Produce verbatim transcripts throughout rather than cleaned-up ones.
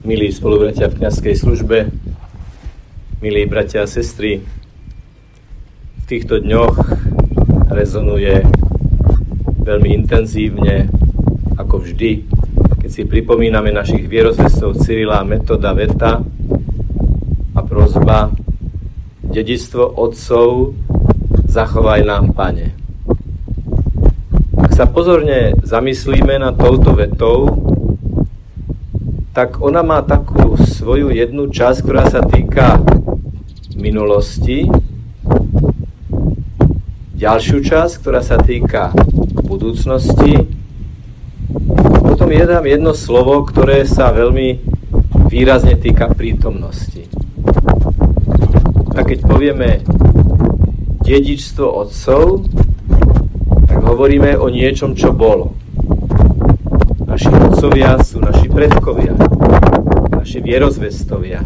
Milí spolubratia v kňazskej službe, milí bratia a sestry, v týchto dňoch rezonuje veľmi intenzívne, ako vždy, keď si pripomíname našich vierozvestov Cyrila, Metoda, Veta a prosba: dedičstvo otcov zachovaj nám, Pane. Ak sa pozorne zamyslíme nad touto vetou, tak ona má takú svoju jednu časť, ktorá sa týka minulosti, ďalšiu časť, ktorá sa týka budúcnosti, potom je tam jedno slovo, ktoré sa veľmi výrazne týka prítomnosti. A keď povieme dedičstvo otcov, tak hovoríme o niečom, čo bolo. Naši otcovia sú naši predkovia, naši vierozvestovia.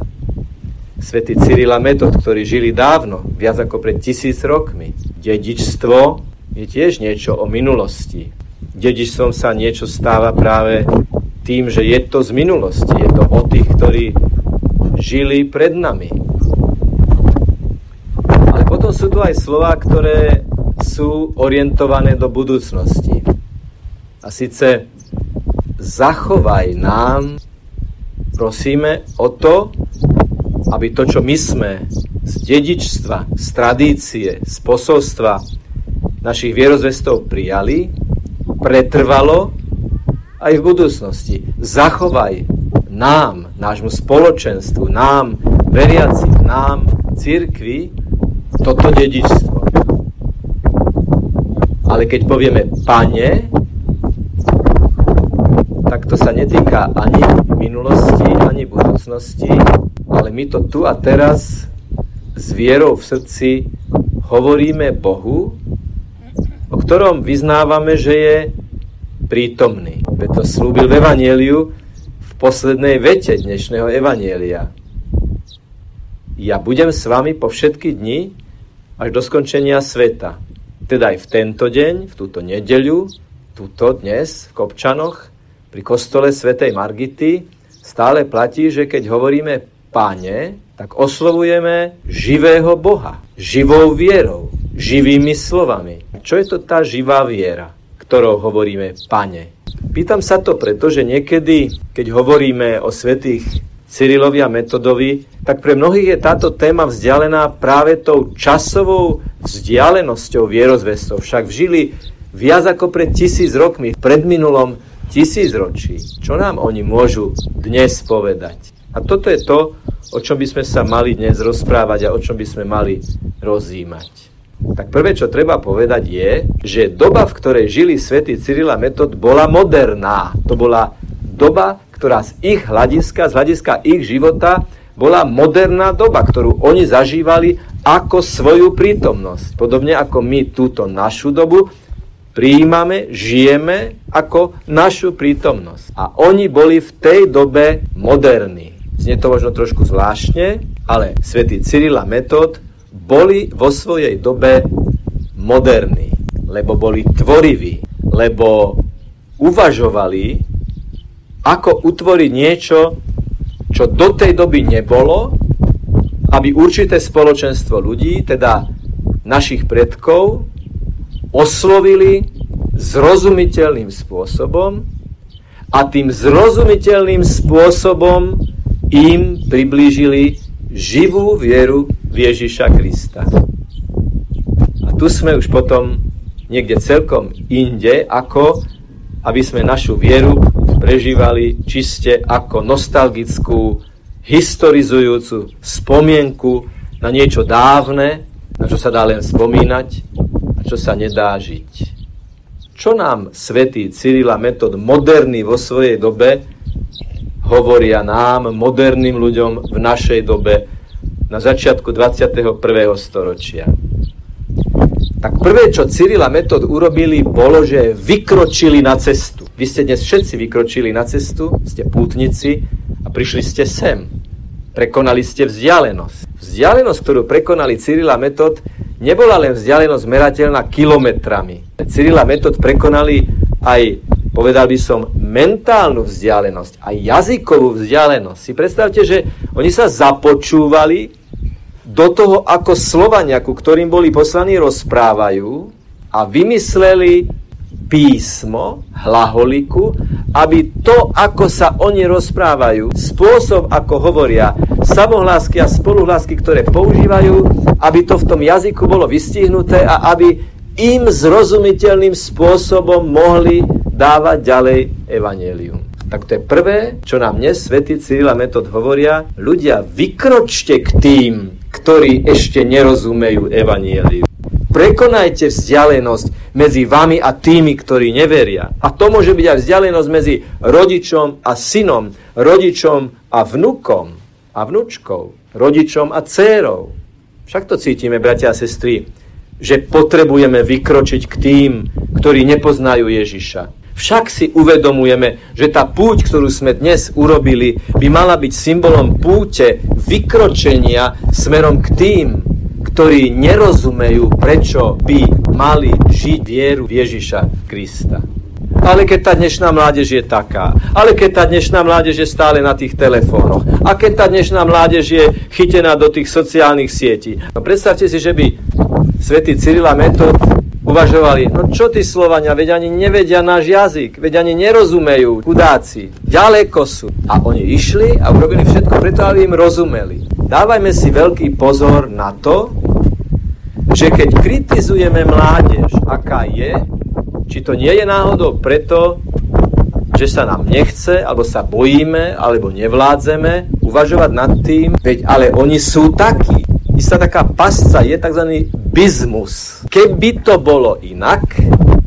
Svätý Cyril a Metod, ktorí žili dávno, viac ako pred tisíc rokmi. Dedičstvo je tiež niečo o minulosti. Dedičstvom sa niečo stáva práve tým, že je to z minulosti, je to o tých, ktorí žili pred nami. Ale potom sú tu aj slová, ktoré sú orientované do budúcnosti. A síce zachovaj nám, prosíme o to, aby to, čo my sme z dedičstva, z tradície, z posolstva našich vierozvestov prijali, pretrvalo aj v budúcnosti. Zachovaj nám, nášmu spoločenstvu, nám, veriacim, nám, cirkvi, toto dedičstvo. Ale keď povieme Pane, tak to sa netýka ani minulosti, ani budúcnosti, ale my to tu a teraz s vierou v srdci hovoríme Bohu, o ktorom vyznávame, že je prítomný. Preto slúbil v Evanjeliu v poslednej vete dnešného Evanjelia: ja budem s vami po všetky dni až do skončenia sveta. Teda aj v tento deň, v túto nedeľu, túto dnes v Kopčanoch, pri kostole svätej Margity stále platí, že keď hovoríme Pane, tak oslovujeme živého Boha, živou vierou, živými slovami. Čo je to tá živá viera, ktorou hovoríme Pane? Pýtam sa to preto, že niekedy, keď hovoríme o svätých Cyrilovi a Metodovi, tak pre mnohých je táto téma vzdialená práve tou časovou vzdialenosťou vierozvestov. Však žili viac ako pred tisíc rokmi, pred minulom tisícročí. Čo nám oni môžu dnes povedať? A toto je to, o čom by sme sa mali dnes rozprávať a o čom by sme mali rozjímať. Tak prvé, čo treba povedať je, že doba, v ktorej žili svätý Cyril a Metod, bola moderná. To bola doba, ktorá z ich hľadiska, z hľadiska ich života, bola moderná doba, ktorú oni zažívali ako svoju prítomnosť. Podobne ako my túto našu dobu prijímame, žijeme ako našu prítomnosť. A oni boli v tej dobe moderní. Znie to možno trošku zvláštne, ale svätý Cyril a Metod boli vo svojej dobe moderní, lebo boli tvoriví, lebo uvažovali, ako utvoriť niečo, čo do tej doby nebolo, aby určité spoločenstvo ľudí, teda našich predkov, oslovili zrozumiteľným spôsobom a tým zrozumiteľným spôsobom im priblížili živú vieru v Ježiša Krista. A tu sme už potom niekde celkom inde, ako aby sme našu vieru prežívali čiste ako nostalgickú, historizujúcu spomienku na niečo dávne, na čo sa dá len spomínať, čo sa nedá žiť. Čo nám svätý Cyril a Metod, moderný vo svojej dobe, hovoria nám, moderným ľuďom v našej dobe, na začiatku dvadsiateho prvého storočia? Tak prvé, čo Cyril a Metod urobili, bolo, že vykročili na cestu. Vy ste dnes všetci vykročili na cestu, ste pútnici a prišli ste sem. Prekonali ste vzdialenosť. Vzdialenosť, ktorú prekonali Cyril a Metod, nebola len vzdialenosť merateľná kilometrami. Cyril a Metod prekonali aj, povedal by som, mentálnu vzdialenosť a jazykovú vzdialenosť. Si predstavte, že oni sa započúvali do toho, ako Slovania, ku ktorým boli poslaní, rozprávajú a vymysleli písmo, hlaholiku, aby to, ako sa oni rozprávajú, spôsob, ako hovoria, samohlásky a spoluhlásky, ktoré používajú, aby to v tom jazyku bolo vystihnuté a aby im zrozumiteľným spôsobom mohli dávať ďalej evanjelium. Tak to je prvé, čo nám dnes svätý Cyril a Metod hovoria. Ľudia, vykročte k tým, ktorí ešte nerozumejú evanjelium. Prekonajte vzdialenosť medzi vami a tými, ktorí neveria. A to môže byť aj vzdialenosť medzi rodičom a synom, rodičom a vnukom a vnučkou, rodičom a dcérou. Však to cítime, bratia a sestry, že potrebujeme vykročiť k tým, ktorí nepoznajú Ježiša. Však si uvedomujeme, že tá púť, ktorú sme dnes urobili, by mala byť symbolom púte vykročenia smerom k tým, ktorí nerozumejú, prečo by mali žiť vieru v Ježiša Krista. Ale keď tá dnešná mládež je taká, ale keď tá dnešná mládež je stále na tých telefónoch, a keď tá dnešná mládež je chytená do tých sociálnych sietí. No predstavte si, že by svätý Cyril a Metod uvažovali, no čo tí Slovania, veď ani nevedia náš jazyk, veď ani nerozumejú, chudáci, ďaleko sú. A oni išli a urobili všetko preto, aby im rozumeli. Dávajme si veľký pozor na to, že keď kritizujeme mládež, aká je, či to nie je náhodou preto, že sa nám nechce, alebo sa bojíme, alebo nevládzeme uvažovať nad tým, veď ale oni sú takí. Istá taká pasca je tzv. Bizmus. Keby to bolo inak,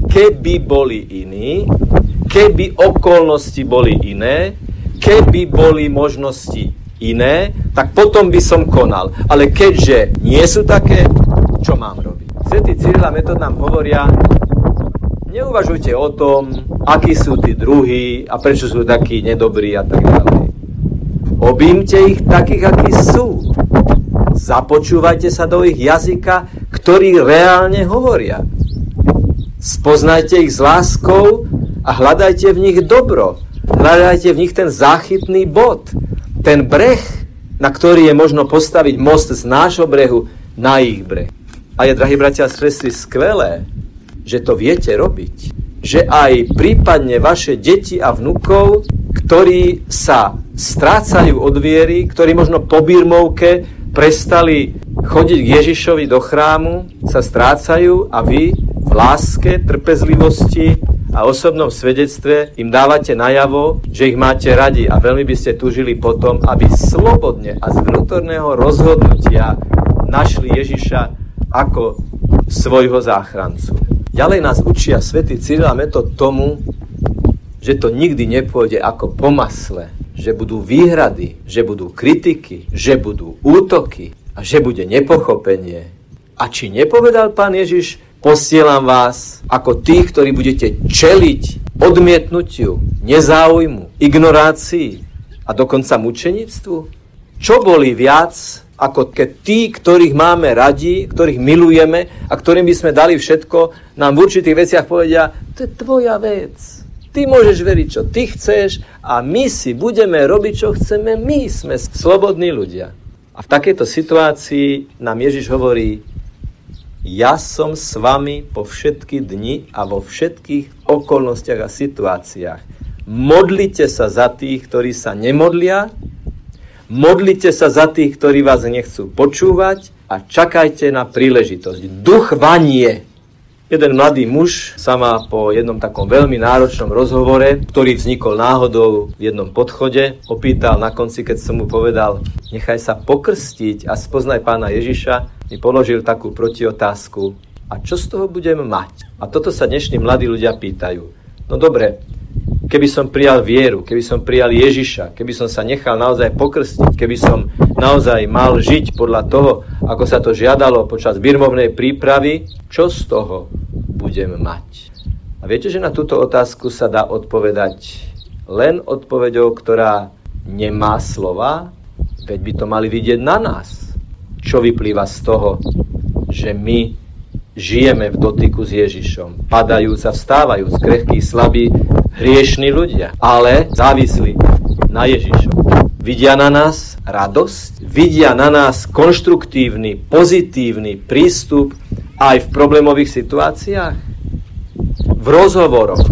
keby boli iní, keby okolnosti boli iné, keby boli možnosti iné, tak potom by som konal. Ale keďže nie sú také, čo mám robiť? Svätý Cyril a Metod nám hovoria, neuvažujte o tom, akí sú tí druhí a prečo sú takí nedobrí a tak ďalej. Objímte ich takých, akí sú. Započúvajte sa do ich jazyka, ktorý reálne hovoria. Spoznajte ich s láskou a hľadajte v nich dobro. Hľadajte v nich ten záchytný bod, ten breh, na ktorý je možno postaviť most z nášho brehu na ich breh. A je, drahí bratia a sestry, skvelé, že to viete robiť. Že aj prípadne vaše deti a vnukov, ktorí sa strácajú od viery, ktorí možno po birmovke prestali chodiť k Ježišovi do chrámu, sa strácajú a vy v láske, trpezlivosti a osobnom svedectve im dávate najavo, že ich máte radi a veľmi by ste túžili potom, aby slobodne a z vnútorného rozhodnutia našli Ježiša ako svojho záchrancu. Ďalej nás učia svätý Cyril a Metod tomu, že to nikdy nepôjde ako po masle. Že budú výhrady, že budú kritiky, že budú útoky a že bude nepochopenie. A či nepovedal Pán Ježiš, posielam vás ako tých, ktorí budete čeliť odmietnutiu, nezáujmu, ignorácii a dokonca mučenictvu? Čo boli viac ako keď tí, ktorých máme radi, ktorých milujeme a ktorým by sme dali všetko, nám v určitých veciach povedia, to je tvoja vec. Ty môžeš veriť, čo ty chceš a my si budeme robiť, čo chceme. My sme slobodní ľudia. A v takejto situácii nám Ježiš hovorí, ja som s vami po všetky dni a vo všetkých okolnostiach a situáciách. Modlite sa za tých, ktorí sa nemodlia, modlite sa za tých, ktorí vás nechcú počúvať a čakajte na príležitosť. Duch vanie. Jeden mladý muž sa ma po jednom takom veľmi náročnom rozhovore, ktorý vznikol náhodou v jednom podchode, opýtal na konci, keď som mu povedal, nechaj sa pokrstiť a spoznaj Pána Ježiša, mi položil takú protiotázku. A čo z toho budem mať? A toto sa dnešní mladí ľudia pýtajú. No dobre, keby som prijal vieru, keby som prijal Ježiša, keby som sa nechal naozaj pokrstiť, keby som naozaj mal žiť podľa toho, ako sa to žiadalo počas birmovnej prípravy, čo z toho budem mať? A viete, že na túto otázku sa dá odpovedať len odpoveďou, ktorá nemá slova, veď by to mali vidieť na nás. Čo vyplýva z toho, že my žijeme v dotyku s Ježišom, padajúc a vstávajúc, krehký, slabý, hriešni ľudia, ale závislí na Ježišovi. Vidia na nás radosť, vidia na nás konštruktívny, pozitívny prístup aj v problémových situáciách, v rozhovoroch,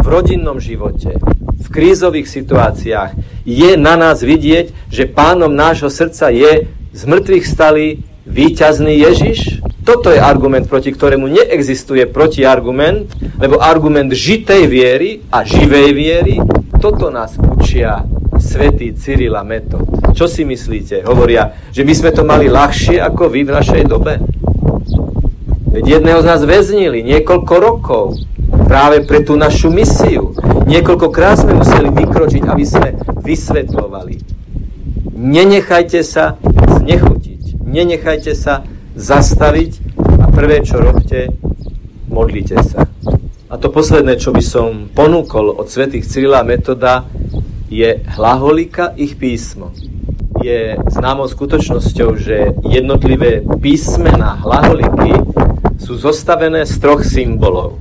v rodinnom živote, v krízových situáciách. Je na nás vidieť, že pánom nášho srdca je z mŕtvych stalý víťazný Ježiš. Toto je argument, proti ktorému neexistuje protiargument, lebo argument žitej viery a živej viery, toto nás učia svätý Cyril a Metod. Čo si myslíte? Hovoria, že my sme to mali ľahšie ako vy v našej dobe. Veď jedného z nás väznili niekoľko rokov práve pre tú našu misiu. Niekoľkokrát sme museli vykročiť, aby sme vysvetľovali. Nenechajte sa znechutiť. Nenechajte sa zastaviť a prvé, čo robte, modlite sa. A to posledné, čo by som ponúkol od svätých Cyrila a Metoda, je hlaholika ich písmo. Je známou skutočnosťou, že jednotlivé písmená hlaholiky sú zostavené z troch symbolov.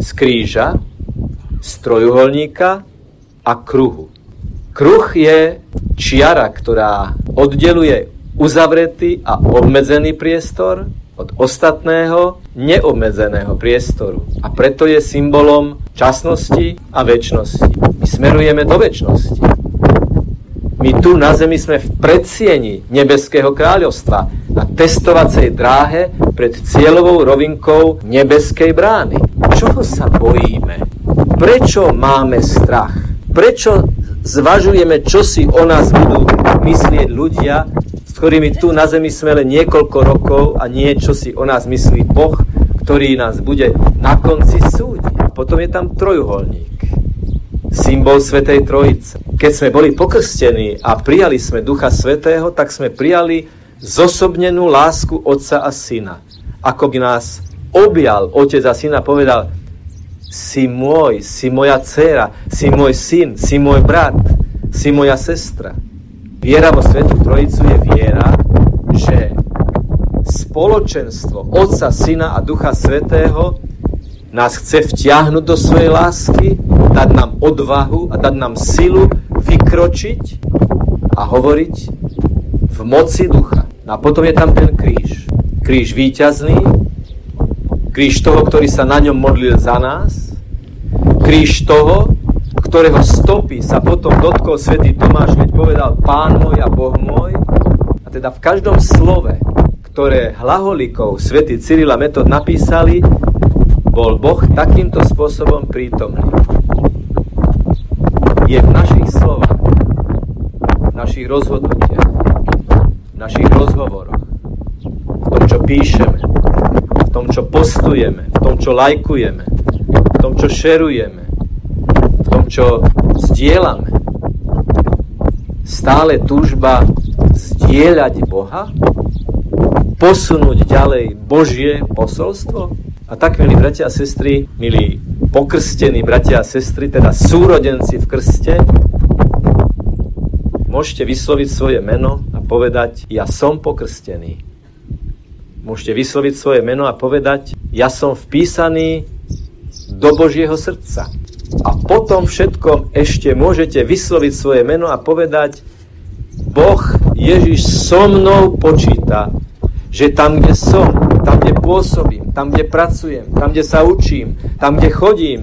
Z kríža, z trojuholníka a kruhu. Kruh je čiara, ktorá oddeluje uzavretý a obmedzený priestor od ostatného neobmedzeného priestoru. A preto je symbolom časnosti a večnosti. My smerujeme do večnosti. My tu na zemi sme v predsieni nebeského kráľovstva, na testovacej dráhe pred cieľovou rovinkou nebeskej brány. Čoho sa bojíme? Prečo máme strach? Prečo zvažujeme, čo si o nás budú myslieť ľudia, s ktorými tu na zemi sme len niekoľko rokov a niečo si o nás myslí Boh, ktorý nás bude na konci súdiť. Potom je tam trojuholník, symbol Svätej Trojice. Keď sme boli pokrstení a prijali sme Ducha Svätého, tak sme prijali zosobnenú lásku Otca a Syna. Ako by nás objal Otec a Syna, povedal: si môj, si moja dcéra, si môj syn, si môj brat, si moja sestra. Viera vo Svätú Trojicu je viera, že spoločenstvo Otca, Syna a Ducha Svätého nás chce vtiahnuť do svojej lásky, dať nám odvahu a dať nám silu vykročiť a hovoriť v moci ducha. A potom je tam ten kríž. Kríž víťazný, kríž toho, ktorý sa na ňom modlil za nás, kríž toho, ktorého stopy sa potom dotkol svätý Tomáš, keď povedal: Pán môj a Boh môj. A teda v každom slove, ktoré hlaholikov svätý Cyril a Metod napísali, bol Boh takýmto spôsobom prítomný. Je v našich slovách, v našich rozhodnutiach, v našich rozhovoroch, v tom, čo píšeme, v tom, čo postujeme, v tom, čo lajkujeme, v tom, čo šerujeme, čo zdieľame. Stále túžba zdieľať Boha, posunúť ďalej Božie posolstvo. A tak, milí bratia a sestry, milí pokrstení bratia a sestry, teda súrodenci v krste, môžete vysloviť svoje meno a povedať: ja som pokrstený. Môžete vysloviť svoje meno a povedať: ja som vpísaný do Božieho srdca. A potom všetkom ešte môžete vysloviť svoje meno a povedať: Boh Ježiš so mnou počíta, že tam, kde som, tam, kde pôsobím, tam, kde pracujem, tam, kde sa učím, tam, kde chodím,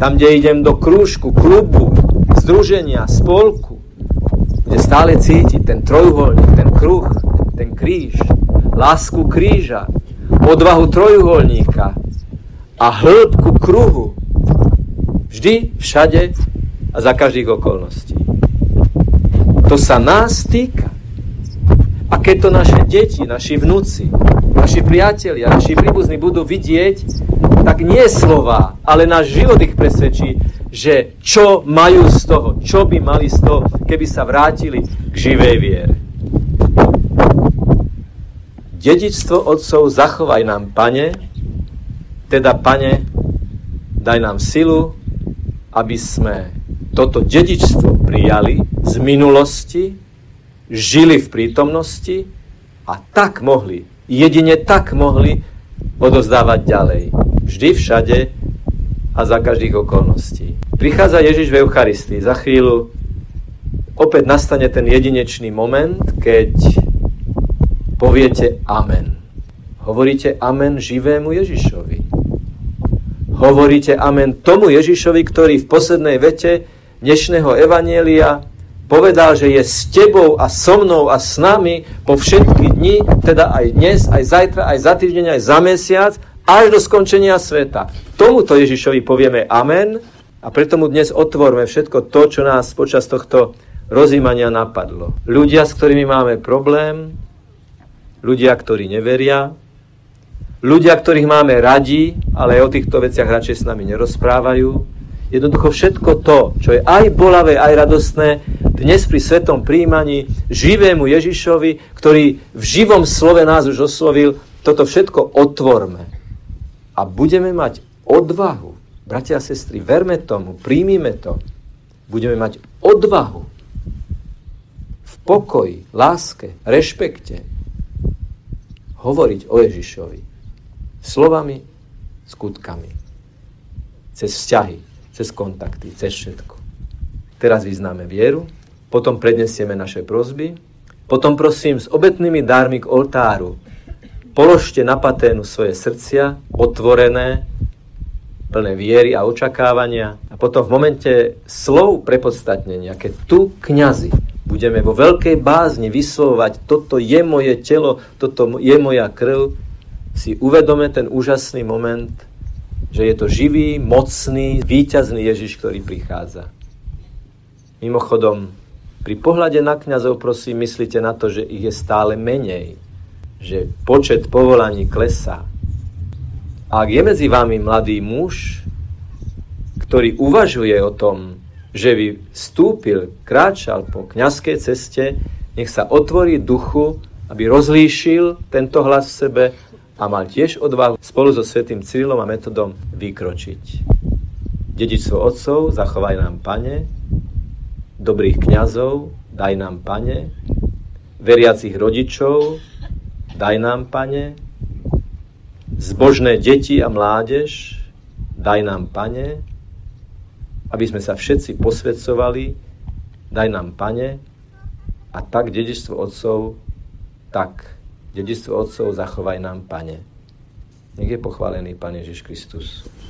tam, kde idem do krúžku, klubu, združenia, spolku, kde stále cíti ten trojuholník, ten kruh, ten kríž, lásku kríža, odvahu trojuholníka a hĺbku kruhu. Vždy, všade a za každých okolností. To sa nás týka. A keď to naše deti, naši vnúci, naši priatelia, naši príbuzní budú vidieť, tak nie slova, ale náš život ich presvedčí, že čo majú z toho, čo by mali z toho, keby sa vrátili k živej viere. Dedičstvo otcov zachovaj nám, Pane, teda, Pane, daj nám silu, aby sme toto dedičstvo prijali z minulosti, žili v prítomnosti a tak mohli, jedine tak mohli odovzdávať ďalej. Vždy, všade a za každých okolností. Prichádza Ježiš v Eucharistii. Za chvíľu opäť nastane ten jedinečný moment, keď poviete amen. Hovoríte amen živému Ježišovi. Hovoríte amen tomu Ježišovi, ktorý v poslednej vete dnešného evanjelia povedal, že je s tebou a so mnou a s nami po všetky dni, teda aj dnes, aj zajtra, aj za týždeň, aj za mesiac, až do skončenia sveta. Tomuto Ježišovi povieme amen a preto mu dnes otvorme všetko to, čo nás počas tohto rozjímania napadlo. Ľudia, s ktorými máme problém, ľudia, ktorí neveria, ľudia, ktorých máme radi, ale o týchto veciach radšej s nami nerozprávajú. Jednoducho všetko to, čo je aj bolavé, aj radostné, dnes pri svetom prijímaní živému Ježišovi, ktorý v živom slove nás už oslovil, toto všetko otvorme. A budeme mať odvahu, bratia a sestry, verme tomu, príjmime to. Budeme mať odvahu v pokoji, láske, rešpekte hovoriť o Ježišovi slovami, skutkami, cez vzťahy, cez kontakty, cez všetko. Teraz vyznáme vieru, potom prednesieme naše prosby, potom prosím s obetnými dármi k oltáru položte na paténu svoje srdcia, otvorené, plné viery a očakávania a potom v momente slov prepodstatnenia, keď tu kňazi budeme vo veľkej bázni vyslovovať toto je moje telo, toto je moja krv, si uvedome ten úžasný moment, že je to živý, mocný, víťazný Ježiš, ktorý prichádza. Mimochodom, pri pohľade na kňazov, prosím, myslíte na to, že ich je stále menej, že počet povolaní klesá. A ak je medzi vami mladý muž, ktorý uvažuje o tom, že by vstúpil, kráčal po kňazskej ceste, nech sa otvorí duchu, aby rozlíšil tento hlas v sebe, a mal tiež odvahu spolu so svätým Cyrilom a Metodom vykročiť. Dedičstvo otcov, zachovaj nám, Pane, dobrých kňazov, daj nám, Pane, veriacich rodičov, daj nám, Pane, zbožné deti a mládež, daj nám, Pane, aby sme sa všetci posvedcovali, daj nám, Pane, a tak dedičstvo otcov, tak Dedičstvo otcov zachovaj nám, Pane. Nech je pochválený Pán Ježiš Kristus.